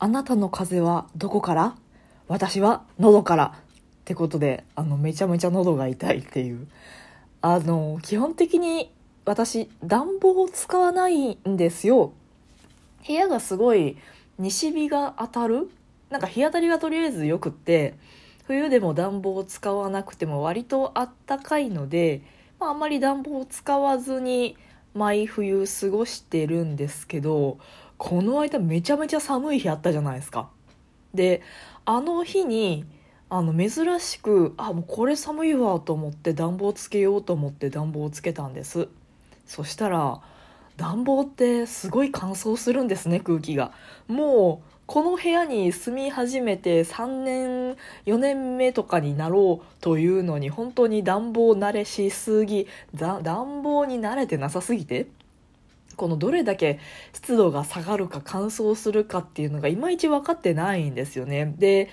あなたの風邪はどこから？私は喉からってことで、めちゃめちゃ喉が痛いっていう。基本的に私暖房を使わないんですよ。部屋がすごい西日が当たる、なんか日当たりがとりあえずよくって、冬でも暖房を使わなくても割とあったかいので、あんまり暖房を使わずに毎冬過ごしてるんですけど、この間めちゃめちゃ寒い日あったじゃないですか。で、あの日に珍しくもうこれ寒いわと思って暖房つけようと思って暖房をつけたんです。そしたら暖房ってすごい乾燥するんですね、空気が。もうこの部屋に住み始めて3年4年目とかになろうというのに、本当に暖房慣れしすぎ、暖房に慣れてなさすぎて、このどれだけ湿度が下がるか乾燥するかっていうのがいまいち分かってないんですよね。で、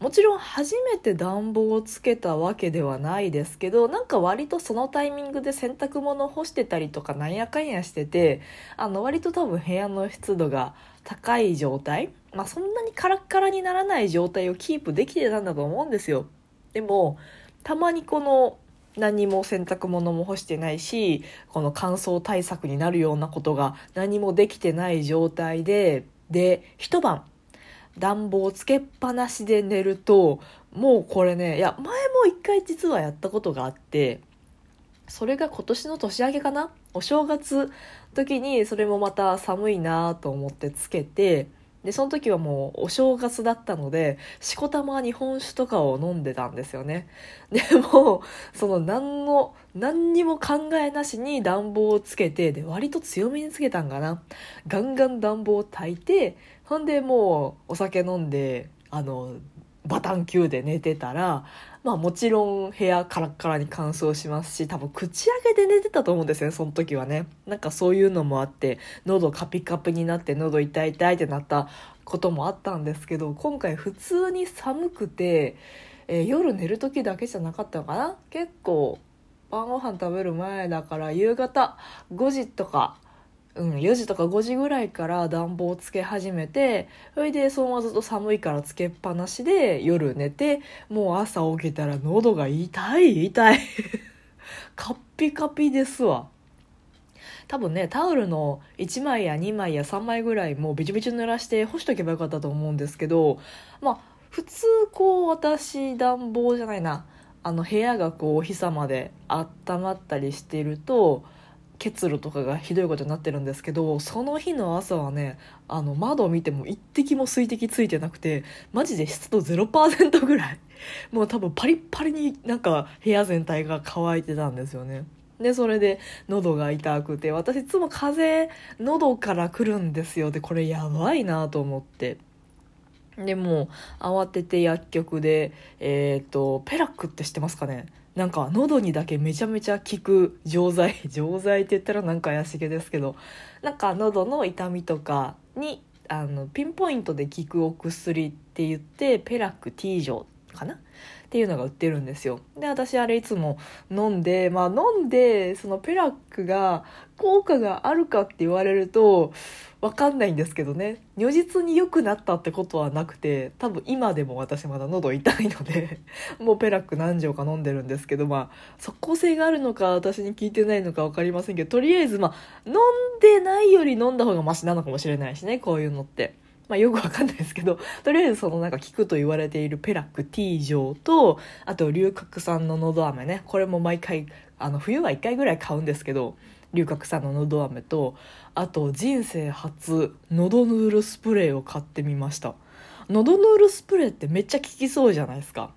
もちろん初めて暖房をつけたわけではないですけど、なんか割とそのタイミングで洗濯物を干してたりとかなんやかんやしてて、割と多分部屋の湿度が高い状態、そんなにカラッカラにならない状態をキープできてたんだと思うんですよ。でもたまにこの何も洗濯物も干してないし、この乾燥対策になるようなことが何もできてない状態で一晩暖房つけっぱなしで寝ると、もうこれね、前も一回実はやったことがあって、それが今年の年明けかな、お正月時にそれもまた寒いなと思ってつけて、でその時はもうお正月だったのでしこたま日本酒とかを飲んでたんですよね。でもその何にも考えなしに暖房をつけて、で割と強めにつけたんかな、ガンガン暖房を焚いて、ほんでもうお酒飲んでバタン級で寝てたら、もちろん部屋カラッカラに乾燥しますし、多分口開けで寝てたと思うんですね、その時はね。なんかそういうのもあって、喉カピカピになって喉痛いってなったこともあったんですけど、今回普通に寒くて、夜寝る時だけじゃなかったのかな、結構晩ご飯食べる前だから夕方5時とか4時とか5時ぐらいから暖房をつけ始めて、それでそのままずっと寒いからつけっぱなしで夜寝て、もう朝起きたら喉が痛いカッピカピですわ。多分ね、タオルの1枚や2枚や3枚ぐらいもうびちょびちょ濡らして干しとけばよかったと思うんですけど、普通私暖房じゃないな、部屋がお日様で温まったりしてると結露とかがひどいことになってるんですけど、その日の朝はね、窓を見ても一滴も水滴ついてなくて、マジで湿度 0% ぐらい、もう多分パリッパリになんか部屋全体が乾いてたんですよね。でそれで喉が痛くて、私いつも風邪喉から来るんですよ。でこれやばいなと思って、でも慌てて薬局でペラックって知ってますかね、なんか喉にだけめちゃめちゃ効く錠剤って言ったらなんか怪しげですけど、なんか喉の痛みとかにピンポイントで効くお薬って言って、ペラック T 錠かなっていうのが売ってるんですよ。で私あれいつも飲んで、そのペラックが効果があるかって言われると分かんないんですけどね、如実に良くなったってことはなくて、多分今でも私まだ喉痛いのでもうペラック何錠か飲んでるんですけど、即効性があるのか私に効いてないのか分かりませんけど、とりあえず飲んでないより飲んだ方がマシなのかもしれないしね、こういうのって。よくわかんないですけど、とりあえずそのなんか効くと言われているペラック T 錠と、あと龍角散ののど飴ね、これも毎回冬は1回ぐらい買うんですけど、龍角散ののど飴と、あと人生初のどヌールスプレーを買ってみました。のどヌールスプレーってめっちゃ効きそうじゃないですか。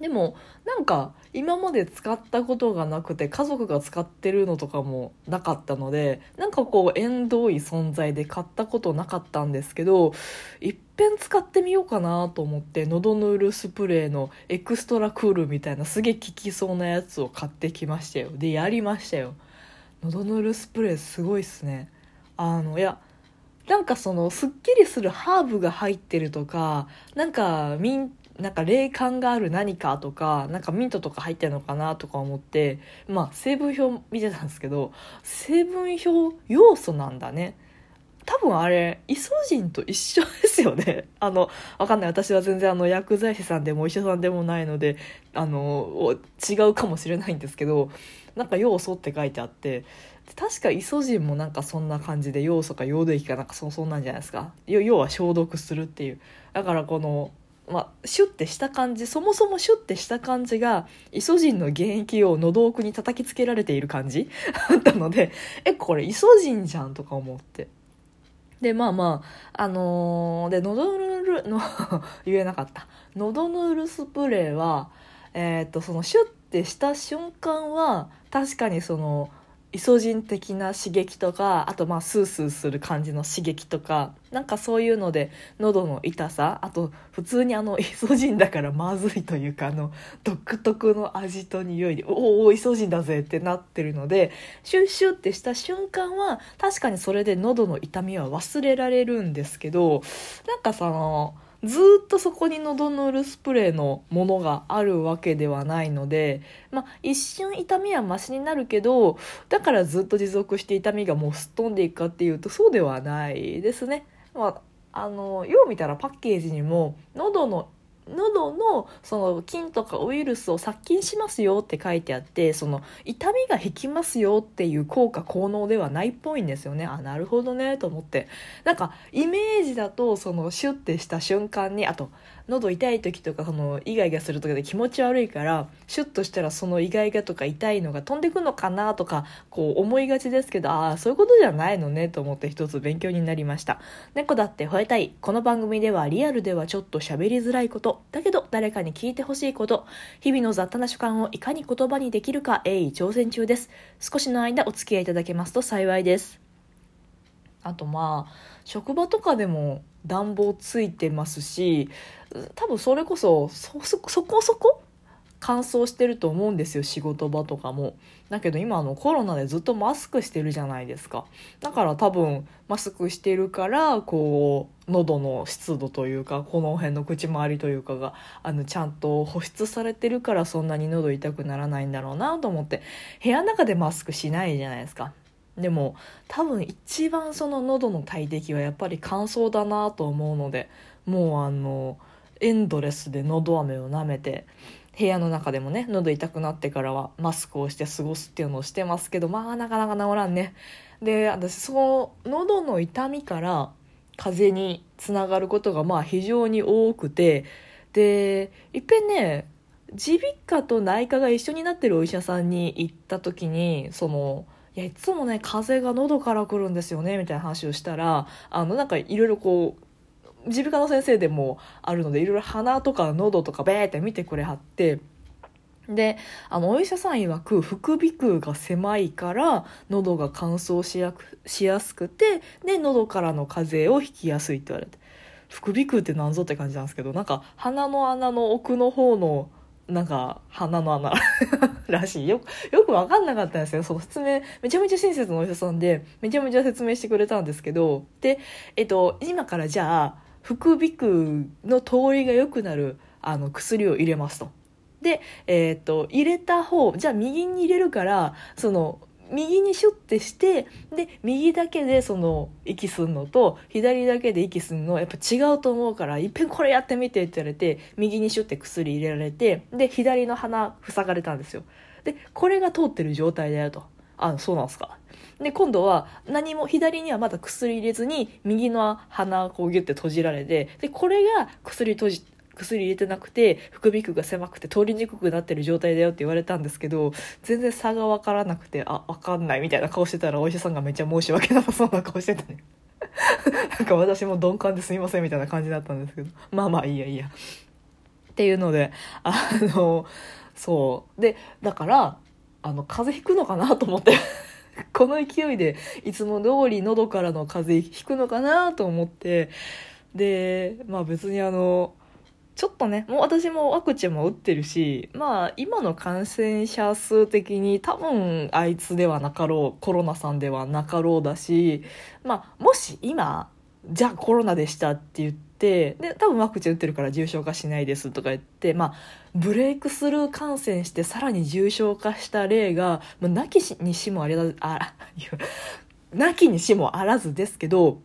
でもなんか今まで使ったことがなくて、家族が使ってるのとかもなかったので、なんか縁遠い存在で買ったことなかったんですけど、いっぺん使ってみようかなと思って、のどヌールスプレーのエクストラクールみたいなすげえ効きそうなやつを買ってきましたよ。でやりましたよ。のどヌールスプレーすごいっすね。なんかそのすっきりするハーブが入ってるとか、なんかなんか霊感がある何かとか、なんかミントとか入ってるのかなとか思って、成分表見てたんですけど、成分表要素なんだね。多分あれイソジンと一緒ですよね。わかんない、私は全然薬剤師さんでもお医者さんでもないので違うかもしれないんですけど、なんか要素って書いてあって、確かイソジンもなんかそんな感じで要素か溶液かなんかそんなんじゃないですか。要は消毒するっていう。だからこのシュッてした感じ、そもそもシュッてした感じがイソジンの原液を喉奥に叩きつけられている感じだったので、これイソジンじゃんとか思って、でで言えなかった、のどぬるスプレーはそのシュッてした瞬間は確かにそのイソジン的な刺激とか、あとスースーする感じの刺激とか、なんかそういうので喉の痛さ、あと普通にイソジンだからまずいというか、独特の味と匂いでおイソジンだぜってなってるので、シュッシュッってした瞬間は確かにそれで喉の痛みは忘れられるんですけど、なんかずっとそこにのどぬるスプレーのものがあるわけではないので、一瞬痛みはマシになるけど、だからずっと持続して痛みがもうすっ飛んでいくかっていうとそうではないですね。よう見たらパッケージにも喉のその菌とかウイルスを殺菌しますよって書いてあって、その痛みが引きますよっていう効果効能ではないっぽいんですよね。なるほどねと思って、なんかイメージだとそのシュッてした瞬間に、あと喉痛い時とかそのイガイガする時で気持ち悪いから、シュッとしたらそのイガイガとか痛いのが飛んでくのかなとかこう思いがちですけど、そういうことじゃないのねと思って一つ勉強になりました。猫だって吠えたい。この番組ではリアルではちょっと喋りづらいこと、だけど誰かに聞いてほしいこと、日々の雑多な主観をいかに言葉にできるか鋭意挑戦中です。少しの間お付き合いいただけますと幸いです。あと職場とかでも暖房ついてますし、多分それこそ そこそこ乾燥してると思うんですよ、仕事場とかも。だけど今コロナでずっとマスクしてるじゃないですか。だから多分マスクしてるからこう喉の湿度というかこの辺の口周りというかがちゃんと保湿されてるから、そんなに喉痛くならないんだろうなと思って、部屋の中でマスクしないじゃないですか。でも多分一番その喉の大敵はやっぱり乾燥だなと思うので、もうエンドレスで喉飴を舐めて、部屋の中でもね喉痛くなってからはマスクをして過ごすっていうのをしてますけど、なかなか治らんね。で、私その喉の痛みから風邪につながることが非常に多くて、でいっぺんね耳鼻科と内科が一緒になってるお医者さんに行った時に、いつもね風が喉から来るんですよねみたいな話をしたら、なんかいろいろこう耳鼻科の先生でもあるのでいろいろ鼻とか喉とかベーって見てくれはって、でお医者さん曰く副鼻腔が狭いから喉が乾燥しやすくて、で喉からの風邪を引きやすいって言われて、副鼻腔って何ぞって感じなんですけど、なんか鼻の穴の奥の方のなんか鼻の穴らしい。よく分かんなかったんですよ。その説明めちゃめちゃ親切なお医者さんでめちゃめちゃ説明してくれたんですけど、で今からじゃあ副鼻腔の通りが良くなる薬を入れますと。で、入れた方、じゃあ右に入れるからその右にシュッてして、で右だけでその息するのと左だけで息するのやっぱ違うと思うからいっぺんこれやってみてって言われて、右にシュッて薬入れられて、で左の鼻塞がれたんですよ。でこれが通ってる状態だよと。そうなんですか。で今度は何も左にはまだ薬入れずに右の鼻をこうギュッて閉じられて、でこれが薬入れてなくて副鼻腔が狭くて通りにくくなってる状態だよって言われたんですけど、全然差が分からなくて分かんないみたいな顔してたらお医者さんがめっちゃ申し訳なさそうな顔してたねなんか私も鈍感ですみませんみたいな感じだったんですけど、いいやっていうのでそうで、だから風邪ひくのかなと思ってこの勢いでいつも通り喉からの風邪ひくのかなと思って、で別にちょっとねもう私もワクチンも打ってるし、今の感染者数的に多分あいつではなかろう、コロナさんではなかろうだし、もし今じゃあコロナでしたって言って、で多分ワクチン打ってるから重症化しないですとか言って、ブレイクスルー感染してさらに重症化した例が、なきにしもあらずですけど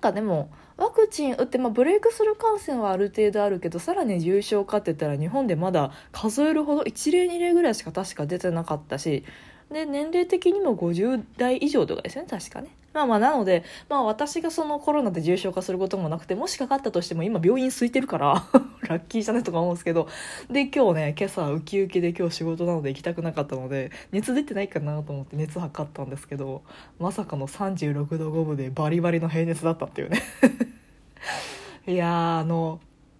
かでもワクチン打って、ブレイクスルー感染はある程度あるけど、さらに重症化って言ったら日本でまだ数えるほど1例2例ぐらいしか確か出てなかったし、で年齢的にも50代以上とかですよね、確かね。なので、私がそのコロナで重症化することもなくて、もしかかったとしても今病院空いてるからラッキーじゃねとか思うんですけど、で今日ね、今朝ウキウキで今日仕事なので行きたくなかったので、熱出てないかなと思って熱測ったんですけど、まさかの36度5分でバリバリの平熱だったっていうねいやー、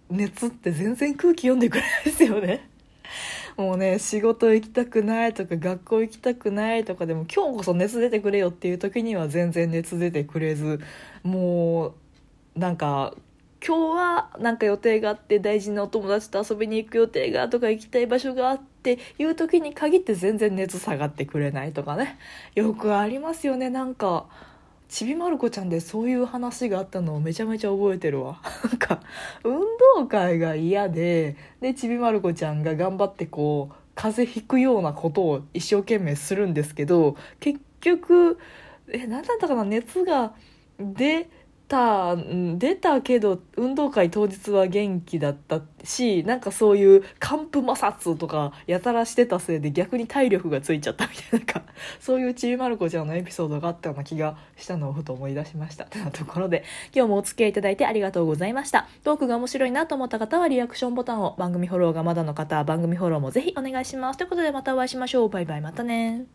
熱って全然空気読んでくれないですよね。もうね、仕事行きたくないとか学校行きたくないとかでも、今日こそ熱出てくれよっていう時には全然熱出てくれず、もうなんか今日はなんか予定があって、大事なお友達と遊びに行く予定がとか行きたい場所があっていう時に限って全然熱下がってくれないとかね、よくありますよね。なんかちびまる子ちゃんでそういう話があったのをめちゃめちゃ覚えてるわ。なんか運動会が嫌で、ちびまる子ちゃんが頑張ってこう風邪ひくようなことを一生懸命するんですけど、結局何だったかな、熱が出たけど運動会当日は元気だったし、なんかそういう寒風摩擦とかやたらしてたせいで逆に体力がついちゃったみたいな、そういうちびまる子ちゃんのエピソードがあったような気がしたのをふと思い出しましたというところで、今日もお付き合いいただいてありがとうございました。トークが面白いなと思った方はリアクションボタンを、番組フォローがまだの方は番組フォローもぜひお願いしますということで、またお会いしましょう。バイバイ、またね。